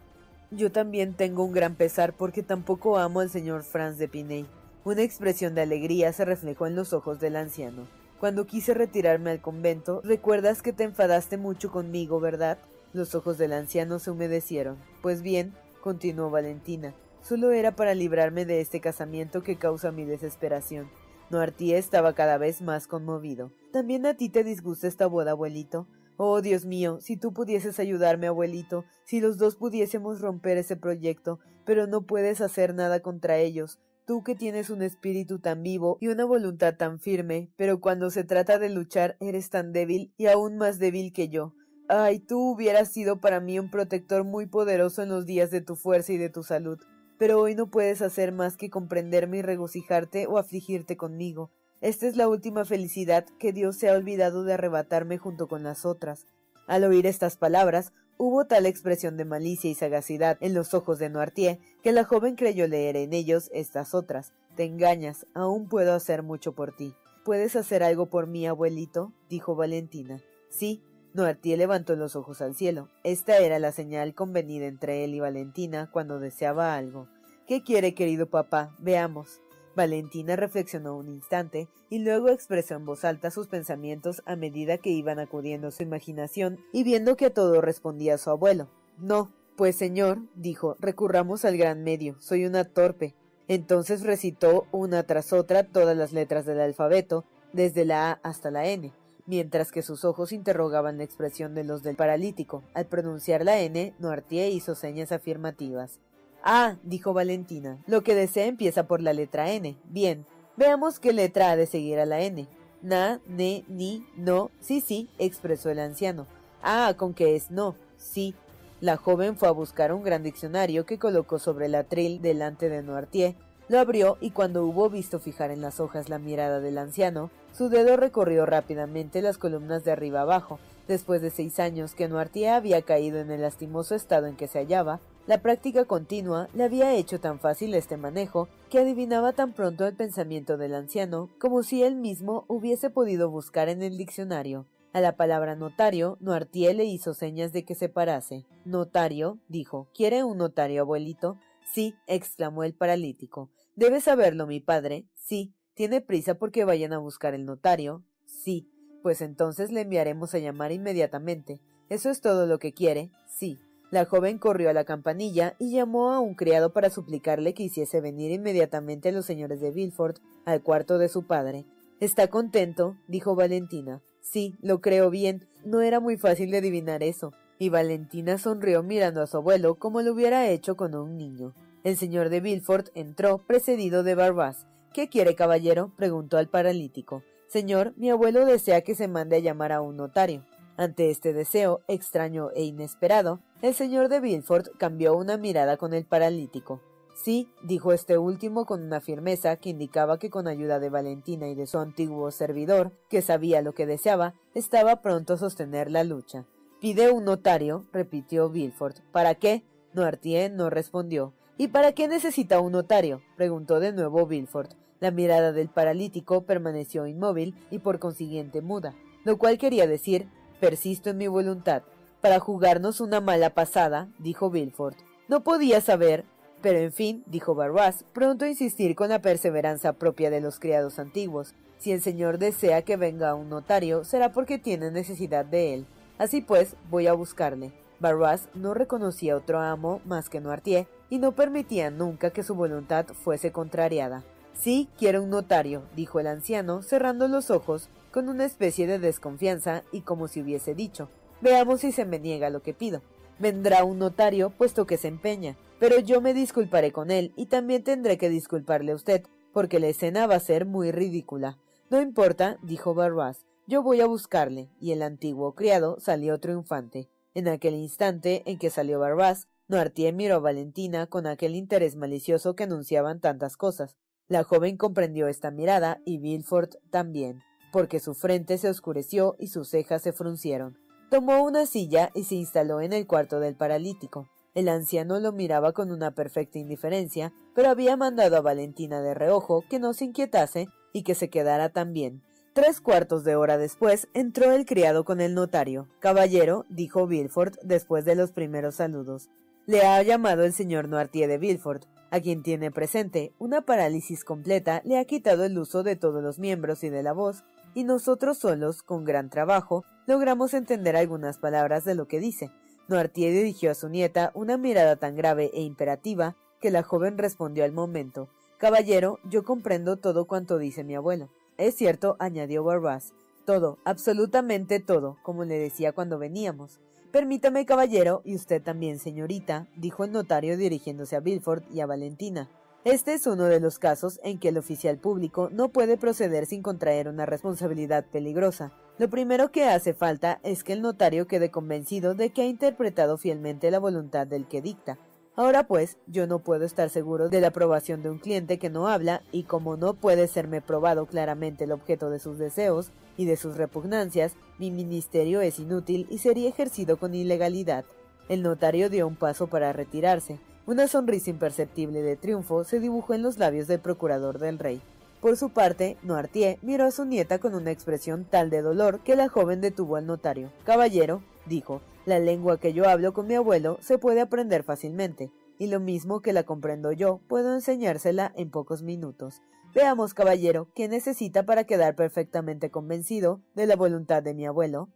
Yo también tengo un gran pesar porque tampoco amo al señor Franz de Pinay. Una expresión de alegría se reflejó en los ojos del anciano. Cuando quise retirarme al convento, recuerdas que te enfadaste mucho conmigo, ¿verdad? Los ojos del anciano se humedecieron. Pues bien, continuó Valentina, solo era para librarme de este casamiento que causa mi desesperación. Noirtier estaba cada vez más conmovido. ¿También a ti te disgusta esta boda, abuelito? Oh, Dios mío, si tú pudieses ayudarme, abuelito, si los dos pudiésemos romper ese proyecto, pero no puedes hacer nada contra ellos. Tú que tienes un espíritu tan vivo y una voluntad tan firme, pero cuando se trata de luchar eres tan débil y aún más débil que yo. Ay, tú hubieras sido para mí un protector muy poderoso en los días de tu fuerza y de tu salud, pero hoy no puedes hacer más que comprenderme y regocijarte o afligirte conmigo. Esta es la última felicidad que Dios se ha olvidado de arrebatarme junto con las otras. Al oír estas palabras, hubo tal expresión de malicia y sagacidad en los ojos de Noirtier que la joven creyó leer en ellos estas otras. «Te engañas, aún puedo hacer mucho por ti». «¿Puedes hacer algo por mí, abuelito?», dijo Valentina. «Sí». Noirtier levantó los ojos al cielo. Esta era la señal convenida entre él y Valentina cuando deseaba algo. «¿Qué quiere, querido papá? Veamos». Valentina reflexionó un instante y luego expresó en voz alta sus pensamientos a medida que iban acudiendo a su imaginación y viendo que a todo respondía su abuelo. «No, pues señor», dijo, «recurramos al gran medio, soy una torpe». Entonces recitó una tras otra todas las letras del alfabeto, desde la A hasta la N, mientras que sus ojos interrogaban la expresión de los del paralítico. Al pronunciar la N, Noirtier hizo señas afirmativas. «Ah», dijo Valentina, «lo que desea empieza por la letra N. Bien, veamos qué letra ha de seguir a la N». «Na, ne, ni, no, sí, sí», expresó el anciano. «Ah, con que es no, sí». La joven fue a buscar un gran diccionario que colocó sobre el atril delante de Noirtier. Lo abrió y cuando hubo visto fijar en las hojas la mirada del anciano, su dedo recorrió rápidamente las columnas de arriba abajo. Después de seis años que Noirtier había caído en el lastimoso estado en que se hallaba, la práctica continua le había hecho tan fácil este manejo que adivinaba tan pronto el pensamiento del anciano como si él mismo hubiese podido buscar en el diccionario. A la palabra notario, Noirtier le hizo señas de que se parase. «Notario», dijo, «¿quiere un notario, abuelito?». «Sí», exclamó el paralítico. «Debe saberlo, mi padre». «Sí». «¿Tiene prisa porque vayan a buscar el notario?». «Sí». «Pues entonces le enviaremos a llamar inmediatamente». «¿Eso es todo lo que quiere?». «Sí». La joven corrió a la campanilla y llamó a un criado para suplicarle que hiciese venir inmediatamente a los señores de Bilford al cuarto de su padre. «¿Está contento?», dijo Valentina. «Sí, lo creo bien. No era muy fácil de adivinar eso». Y Valentina sonrió mirando a su abuelo como lo hubiera hecho con un niño. El señor de Bilford entró, precedido de Barras. «¿Qué quiere, caballero?», preguntó al paralítico. «Señor, mi abuelo desea que se mande a llamar a un notario». Ante este deseo, extraño e inesperado, el señor de Bilford cambió una mirada con el paralítico. «Sí», dijo este último con una firmeza que indicaba que con ayuda de Valentina y de su antiguo servidor, que sabía lo que deseaba, estaba pronto a sostener la lucha. «Pide un notario», repitió Bilford. «¿Para qué?». Noirtier no respondió. «¿Y para qué necesita un notario?», preguntó de nuevo Bilford. La mirada del paralítico permaneció inmóvil y por consiguiente muda, lo cual quería decir: «Persisto en mi voluntad». «Para jugarnos una mala pasada», dijo Bilford. «No podía saber». «Pero en fin», dijo Barrois, pronto a insistir con la perseverancia propia de los criados antiguos, «si el señor desea que venga un notario, será porque tiene necesidad de él. Así pues, voy a buscarle». Barrois no reconocía otro amo más que Noirtier, y no permitía nunca que su voluntad fuese contrariada. «Sí, quiero un notario», dijo el anciano, cerrando los ojos, con una especie de desconfianza y como si hubiese dicho: «Veamos si se me niega lo que pido». «Vendrá un notario, puesto que se empeña, pero yo me disculparé con él y también tendré que disculparle a usted, porque la escena va a ser muy ridícula». «No importa», dijo Barrois, «yo voy a buscarle», y el antiguo criado salió triunfante. En aquel instante en que salió Barrois, Noirtier miró a Valentina con aquel interés malicioso que anunciaban tantas cosas. La joven comprendió esta mirada y Bilford también, porque su frente se oscureció y sus cejas se fruncieron. Tomó una silla y se instaló en el cuarto del paralítico. El anciano lo miraba con una perfecta indiferencia, pero había mandado a Valentina de reojo que no se inquietase y que se quedara también. Tres cuartos de hora después entró el criado con el notario. «Caballero», dijo Bilford después de los primeros saludos, le ha llamado el señor Noirtier de Bilford, a quien tiene presente. Una parálisis completa le ha quitado el uso de todos los miembros y de la voz, y nosotros solos, con gran trabajo, logramos entender algunas palabras de lo que dice. Noirtier dirigió a su nieta una mirada tan grave e imperativa que la joven respondió al momento: «Caballero, yo comprendo todo cuanto dice mi abuelo». «Es cierto», añadió Barras, «todo, absolutamente todo, como le decía cuando veníamos». «Permítame, caballero, y usted también, señorita», dijo el notario dirigiéndose a Bilford y a Valentina. «Este es uno de los casos en que el oficial público no puede proceder sin contraer una responsabilidad peligrosa. Lo primero que hace falta es que el notario quede convencido de que ha interpretado fielmente la voluntad del que dicta. Ahora pues, yo no puedo estar seguro de la aprobación de un cliente que no habla, y como no puede serme probado claramente el objeto de sus deseos y de sus repugnancias, mi ministerio es inútil y sería ejercido con ilegalidad». El notario dio un paso para retirarse. Una sonrisa imperceptible de triunfo se dibujó en los labios del procurador del rey. Por su parte, Noirtier miró a su nieta con una expresión tal de dolor que la joven detuvo al notario. «Caballero», dijo, «la lengua que yo hablo con mi abuelo se puede aprender fácilmente, y lo mismo que la comprendo yo, puedo enseñársela en pocos minutos. Veamos, caballero, ¿qué necesita para quedar perfectamente convencido de la voluntad de mi abuelo?».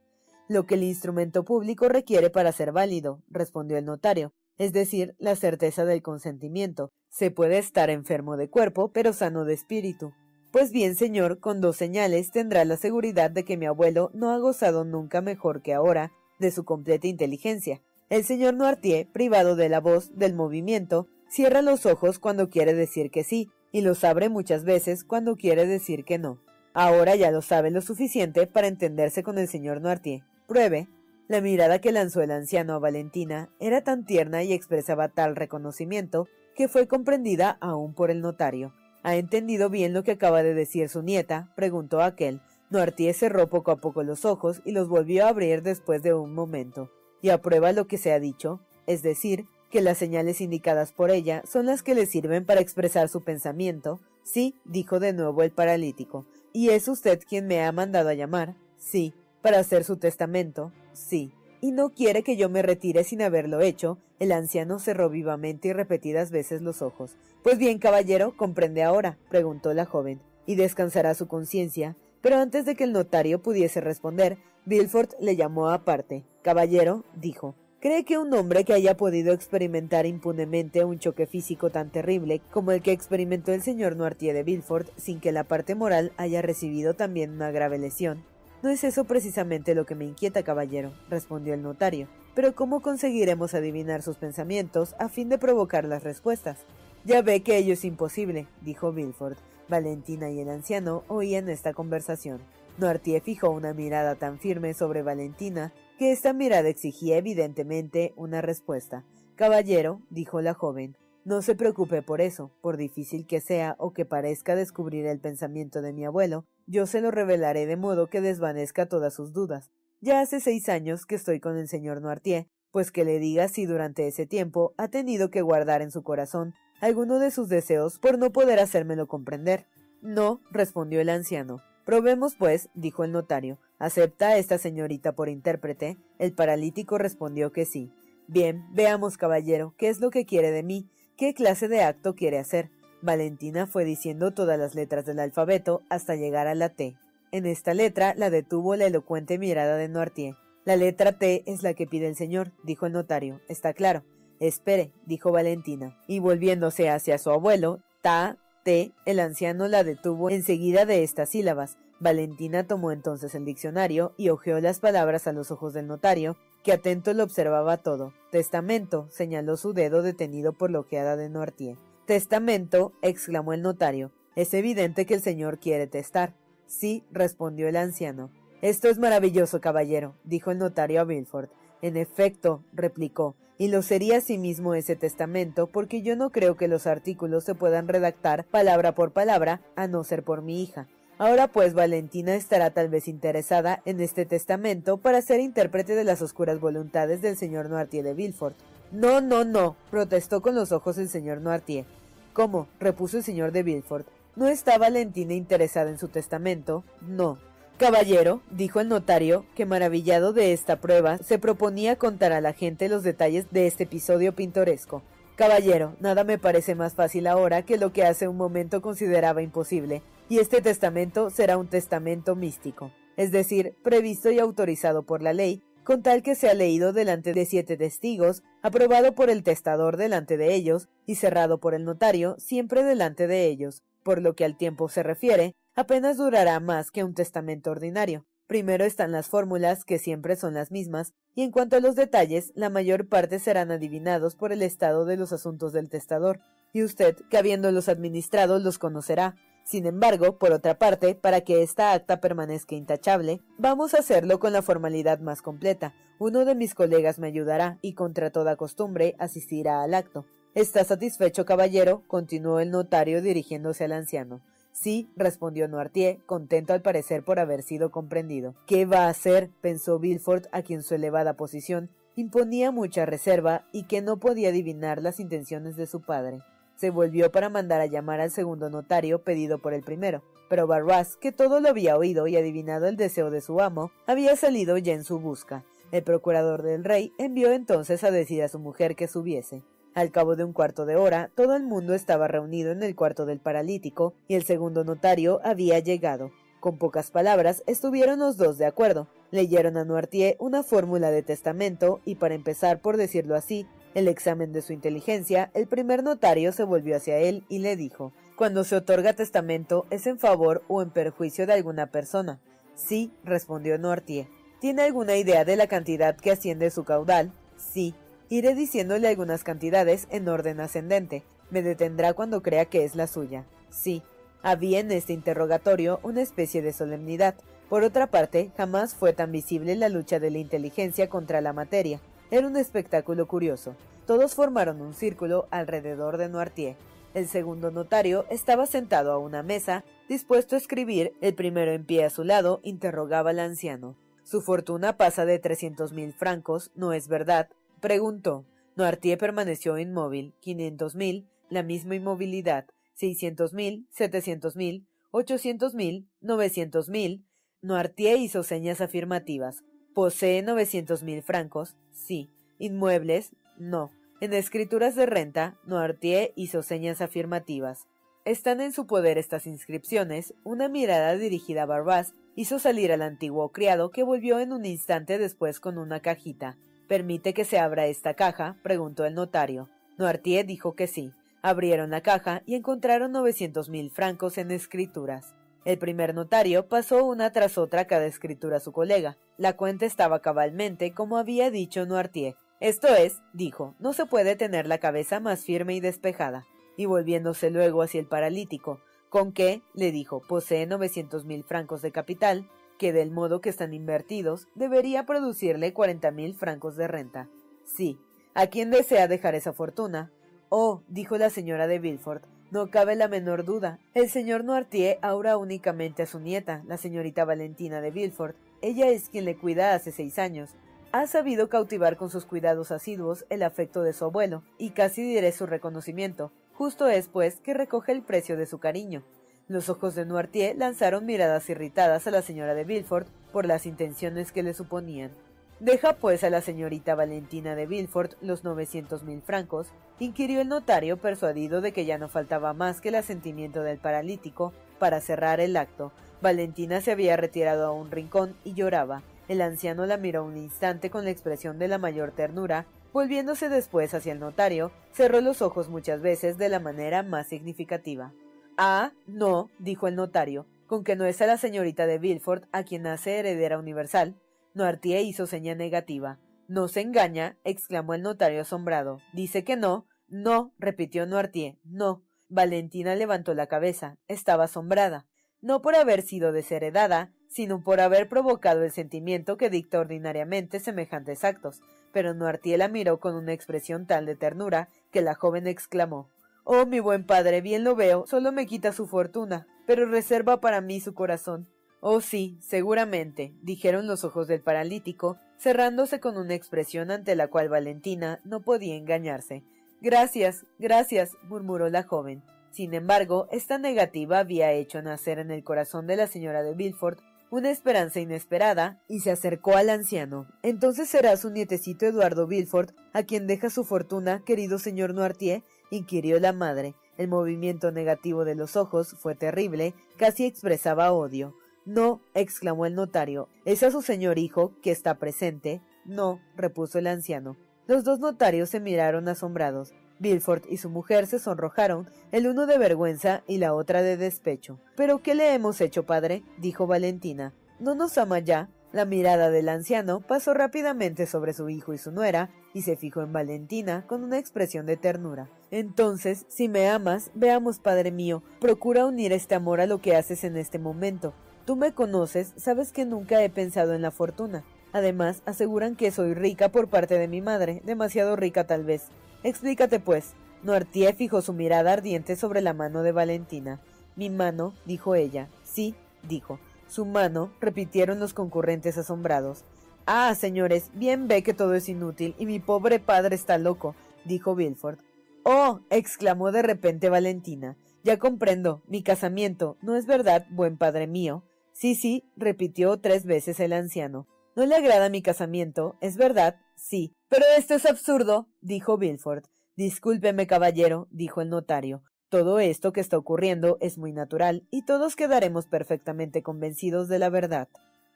«Lo que el instrumento público requiere para ser válido», respondió el notario, «es decir, la certeza del consentimiento. Se puede estar enfermo de cuerpo, pero sano de espíritu». «Pues bien, señor, con dos señales tendrá la seguridad de que mi abuelo no ha gozado nunca mejor que ahora de su completa inteligencia. El señor Noirtier, privado de la voz, del movimiento, cierra los ojos cuando quiere decir que sí, y los abre muchas veces cuando quiere decir que no. Ahora ya lo sabe lo suficiente para entenderse con el señor Noirtier. Pruebe». La mirada que lanzó el anciano a Valentina era tan tierna y expresaba tal reconocimiento que fue comprendida aún por el notario. «¿Ha entendido bien lo que acaba de decir su nieta?», preguntó aquel. Noirtier cerró poco a poco los ojos y los volvió a abrir después de un momento. «¿Y aprueba lo que se ha dicho? Es decir, que las señales indicadas por ella son las que le sirven para expresar su pensamiento». «Sí», dijo de nuevo el paralítico. «¿Y es usted quien me ha mandado a llamar?». «Sí». «¿Para hacer su testamento?». «Sí». «¿Y no quiere que yo me retire sin haberlo hecho?». El anciano cerró vivamente y repetidas veces los ojos. «Pues bien, caballero, ¿comprende ahora?», preguntó la joven, «y descansará su conciencia». Pero antes de que el notario pudiese responder, Villefort le llamó aparte. «Caballero», dijo, «¿cree que un hombre que haya podido experimentar impunemente un choque físico tan terrible como el que experimentó el señor Noirtier de Villefort sin que la parte moral haya recibido también una grave lesión?» «No es eso precisamente lo que me inquieta, caballero», respondió el notario, «pero ¿cómo conseguiremos adivinar sus pensamientos a fin de provocar las respuestas?». «Ya ve que ello es imposible», dijo Villefort. Valentina y el anciano oían esta conversación. Noirtier fijó una mirada tan firme sobre Valentina que esta mirada exigía evidentemente una respuesta. «Caballero», dijo la joven, «no se preocupe por eso. Por difícil que sea o que parezca descubrir el pensamiento de mi abuelo, yo se lo revelaré de modo que desvanezca todas sus dudas. Ya hace seis años que estoy con el señor Noirtier, pues que le diga si durante ese tiempo ha tenido que guardar en su corazón alguno de sus deseos por no poder hacérmelo comprender». «No», respondió el anciano. «Probemos pues», dijo el notario. «¿Acepta a esta señorita por intérprete?». El paralítico respondió que sí. «Bien, veamos, caballero, ¿qué es lo que quiere de mí? ¿Qué clase de acto quiere hacer?». Valentina fue diciendo todas las letras del alfabeto hasta llegar a la T. En esta letra la detuvo la elocuente mirada de Noirtier. «La letra T es la que pide el señor», dijo el notario. «Está claro». «Espere», dijo Valentina, y volviéndose hacia su abuelo, «ta, te», el anciano la detuvo enseguida de estas sílabas. Valentina tomó entonces el diccionario y hojeó las palabras a los ojos del notario, que atento lo observaba todo. «Testamento», señaló su dedo detenido por la ojeada de Noirtier. «Testamento», exclamó el notario, «es evidente que el señor quiere testar». «Sí», respondió el anciano. «Esto es maravilloso, caballero», dijo el notario a Villefort. «En efecto», replicó, «y lo sería asimismo ese testamento, porque yo no creo que los artículos se puedan redactar palabra por palabra, a no ser por mi hija. Ahora pues Valentina estará tal vez interesada en este testamento para ser intérprete de las oscuras voluntades del señor Noirtier de Villefort». «No, no, no», protestó con los ojos el señor Noirtier. «¿Cómo?», repuso el señor de Villefort. «¿No está Valentina interesada en su testamento?». «No». Caballero, dijo el notario, que maravillado de esta prueba, se proponía contar a la gente los detalles de este episodio pintoresco. Caballero, nada me parece más fácil ahora que lo que hace un momento consideraba imposible, y este testamento será un testamento místico, es decir, previsto y autorizado por la ley, con tal que sea leído delante de siete testigos, aprobado por el testador delante de ellos, y cerrado por el notario siempre delante de ellos. Por lo que al tiempo se refiere, apenas durará más que un testamento ordinario. Primero están las fórmulas, que siempre son las mismas, y en cuanto a los detalles, la mayor parte serán adivinados por el estado de los asuntos del testador, y usted, que habiéndolos administrado, los conocerá. Sin embargo, por otra parte, para que esta acta permanezca intachable, vamos a hacerlo con la formalidad más completa. Uno de mis colegas me ayudará, y contra toda costumbre asistirá al acto. —¿Está satisfecho, caballero? —continuó el notario dirigiéndose al anciano. —Sí —respondió Noirtier, contento al parecer por haber sido comprendido. —¿Qué va a hacer? —pensó Bilford, a quien su elevada posición imponía mucha reserva y que no podía adivinar las intenciones de su padre. Se volvió para mandar a llamar al segundo notario pedido por el primero, pero Barras, que todo lo había oído y adivinado el deseo de su amo, había salido ya en su busca. El procurador del rey envió entonces a decir a su mujer que subiese. Al cabo de un cuarto de hora, todo el mundo estaba reunido en el cuarto del paralítico y el segundo notario había llegado. Con pocas palabras estuvieron los dos de acuerdo. Leyeron a Noirtier una fórmula de testamento y, para empezar por decirlo así, el examen de su inteligencia, el primer notario se volvió hacia él y le dijo: «Cuando se otorga testamento, ¿es en favor o en perjuicio de alguna persona?» «Sí», respondió Noirtier. «¿Tiene alguna idea de la cantidad que asciende su caudal?» «Sí». Iré diciéndole algunas cantidades en orden ascendente. Me detendrá cuando crea que es la suya. Sí. Había en este interrogatorio una especie de solemnidad. Por otra parte, jamás fue tan visible la lucha de la inteligencia contra la materia. Era un espectáculo curioso. Todos formaron un círculo alrededor de Noirtier. El segundo notario estaba sentado a una mesa, dispuesto a escribir. El primero, en pie a su lado, interrogaba al anciano. Su fortuna pasa de trescientos mil francos, ¿no es verdad?, preguntó. Noirtier permaneció inmóvil. Quinientos mil, la misma inmovilidad. Seiscientos mil, setecientos mil, ochocientos mil, novecientos mil. Noirtier hizo señas afirmativas. ¿Posee novecientos mil francos? Sí. ¿Inmuebles? No. En escrituras de renta, Noirtier hizo señas afirmativas. ¿Están en su poder estas inscripciones? Una mirada dirigida a Barras hizo salir al antiguo criado, que volvió en un instante después con una cajita. —¿Permite que se abra esta caja? —preguntó el notario. Noirtier dijo que sí. Abrieron la caja y encontraron novecientos mil francos en escrituras. El primer notario pasó una tras otra cada escritura a su colega. La cuenta estaba cabalmente como había dicho Noirtier. —Esto es —dijo—, no se puede tener la cabeza más firme y despejada. Y volviéndose luego hacia el paralítico. —¿Con qué? —le dijo—, posee novecientos mil francos de capital, que del modo que están invertidos, debería producirle cuarenta mil francos de renta. —Sí. ¿A quién desea dejar esa fortuna? —Oh —dijo la señora de Villefort—, no cabe la menor duda. El señor Noirtier ahora únicamente a su nieta, la señorita Valentina de Villefort. Ella es quien le cuida hace seis años. Ha sabido cautivar con sus cuidados asiduos el afecto de su abuelo, y casi diré su reconocimiento. Justo es, pues, que recoge el precio de su cariño. Los ojos de Noirtier lanzaron miradas irritadas a la señora de Villefort por las intenciones que le suponían. —¿Deja pues a la señorita Valentina de Villefort los novecientos mil francos? —inquirió el notario, persuadido de que ya no faltaba más que el asentimiento del paralítico para cerrar el acto. Valentina se había retirado a un rincón y lloraba. El anciano la miró un instante con la expresión de la mayor ternura, volviéndose después hacia el notario, cerró los ojos muchas veces de la manera más significativa. —Ah, no —dijo el notario—, con que no es a la señorita de Villefort a quien hace heredera universal. Noirtier hizo seña negativa. —¿No se engaña? —exclamó el notario asombrado—. ¿Dice que no? —No —repitió Noirtier—, no. Valentina levantó la cabeza. Estaba asombrada, no por haber sido desheredada, sino por haber provocado el sentimiento que dicta ordinariamente semejantes actos. Pero Noirtier la miró con una expresión tal de ternura que la joven exclamó: —Oh, mi buen padre, bien lo veo, solo me quita su fortuna, pero reserva para mí su corazón. —Oh, sí, seguramente —dijeron los ojos del paralítico, cerrándose con una expresión ante la cual Valentina no podía engañarse. —Gracias, gracias —murmuró la joven. Sin embargo, esta negativa había hecho nacer en el corazón de la señora de Villefort una esperanza inesperada, y se acercó al anciano. Entonces será su nietecito Eduardo Bilford, a quien deja su fortuna, querido señor Noirtier, inquirió la madre. El movimiento negativo de los ojos fue terrible, casi expresaba odio. «No», exclamó el notario, «es a su señor hijo, que está presente». «No», repuso el anciano. Los dos notarios se miraron asombrados. Villefort y su mujer se sonrojaron, el uno de vergüenza y la otra de despecho. «¿Pero qué le hemos hecho, padre?», dijo Valentina. «¿No nos ama ya?». La mirada del anciano pasó rápidamente sobre su hijo y su nuera, y se fijó en Valentina con una expresión de ternura. «Entonces, si me amas, veamos, padre mío, procura unir este amor a lo que haces en este momento. Tú me conoces, sabes que nunca he pensado en la fortuna. Además, aseguran que soy rica por parte de mi madre, demasiado rica tal vez. Explícate, pues». Noirtier fijó su mirada ardiente sobre la mano de Valentina. «Mi mano», dijo ella. «Sí», dijo. «Su mano», repitieron los concurrentes asombrados. «Ah, señores, bien ve que todo es inútil y mi pobre padre está loco», dijo Villefort. «Oh», exclamó de repente Valentina, «ya comprendo, mi casamiento, ¿no es verdad, buen padre mío?». «Sí, sí», repitió tres veces el anciano. «No le agrada mi casamiento, ¿es verdad?». «Sí». «Pero esto es absurdo», dijo Villefort. «Discúlpeme, caballero», dijo el notario. «Todo esto que está ocurriendo es muy natural y todos quedaremos perfectamente convencidos de la verdad».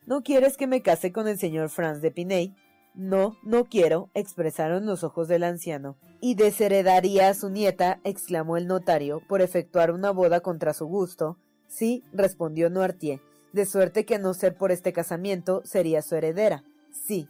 «¿No quieres que me case con el señor Franz de Pinay?». «No, no quiero», expresaron los ojos del anciano. «Y desheredaría a su nieta», exclamó el notario, «por efectuar una boda contra su gusto». «Sí», respondió Noirtier, «de suerte que a no ser por este casamiento sería su heredera». «Sí».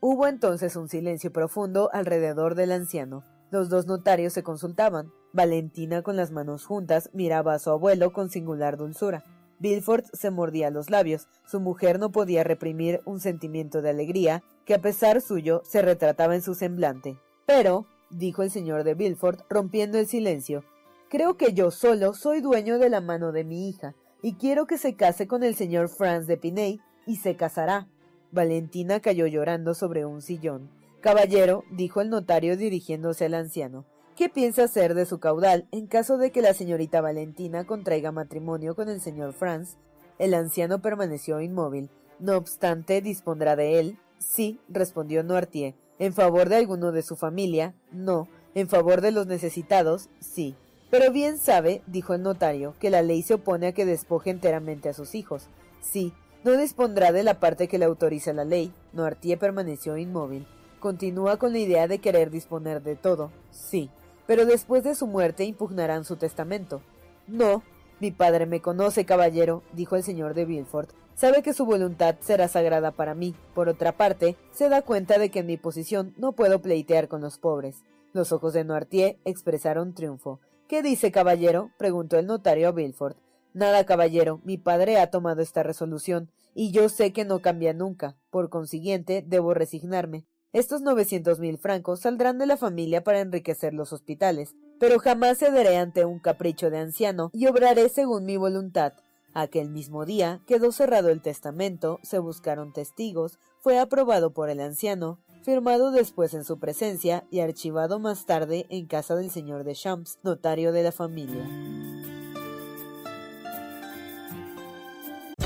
Hubo entonces un silencio profundo alrededor del anciano. Los dos notarios se consultaban. Valentina, con las manos juntas, miraba a su abuelo con singular dulzura. Villefort se mordía los labios. Su mujer no podía reprimir un sentimiento de alegría que, a pesar suyo, se retrataba en su semblante. «Pero», dijo el señor de Villefort, rompiendo el silencio, «creo que yo solo soy dueño de la mano de mi hija, y quiero que se case con el señor Franz de Pinay, y se casará». Valentina cayó llorando sobre un sillón. «Caballero», dijo el notario dirigiéndose al anciano, «¿qué piensa hacer de su caudal en caso de que la señorita Valentina contraiga matrimonio con el señor Franz?». El anciano permaneció inmóvil. «No obstante, ¿dispondrá de él?». «Sí», respondió Noirtier. «¿En favor de alguno de su familia?». «No». «¿En favor de los necesitados?». «Sí». «Pero bien sabe», dijo el notario, «que la ley se opone a que despoje enteramente a sus hijos». «Sí». «No dispondrá de la parte que le autoriza la ley». Noirtier permaneció inmóvil. «Continúa con la idea de querer disponer de todo». «Sí». «Pero después de su muerte impugnarán su testamento». «No». «Mi padre me conoce, caballero», dijo el señor de Villefort. «Sabe que su voluntad será sagrada para mí. Por otra parte, se da cuenta de que en mi posición no puedo pleitear con los pobres». Los ojos de Noirtier expresaron triunfo. «¿Qué dice, caballero?», preguntó el notario a Villefort. «Nada, caballero, mi padre ha tomado esta resolución, y yo sé que no cambia nunca. Por consiguiente, debo resignarme. Estos novecientos mil francos saldrán de la familia para enriquecer los hospitales, pero jamás cederé ante un capricho de anciano y obraré según mi voluntad». Aquel mismo día quedó cerrado el testamento, se buscaron testigos, fue aprobado por el anciano, firmado después en su presencia y archivado más tarde en casa del señor de Champs, notario de la familia.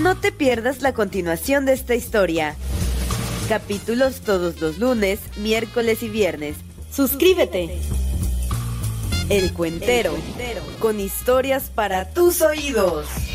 No te pierdas la continuación de esta historia. Capítulos todos los lunes, miércoles y viernes. ¡Suscríbete! El Cuentero, con historias para tus oídos.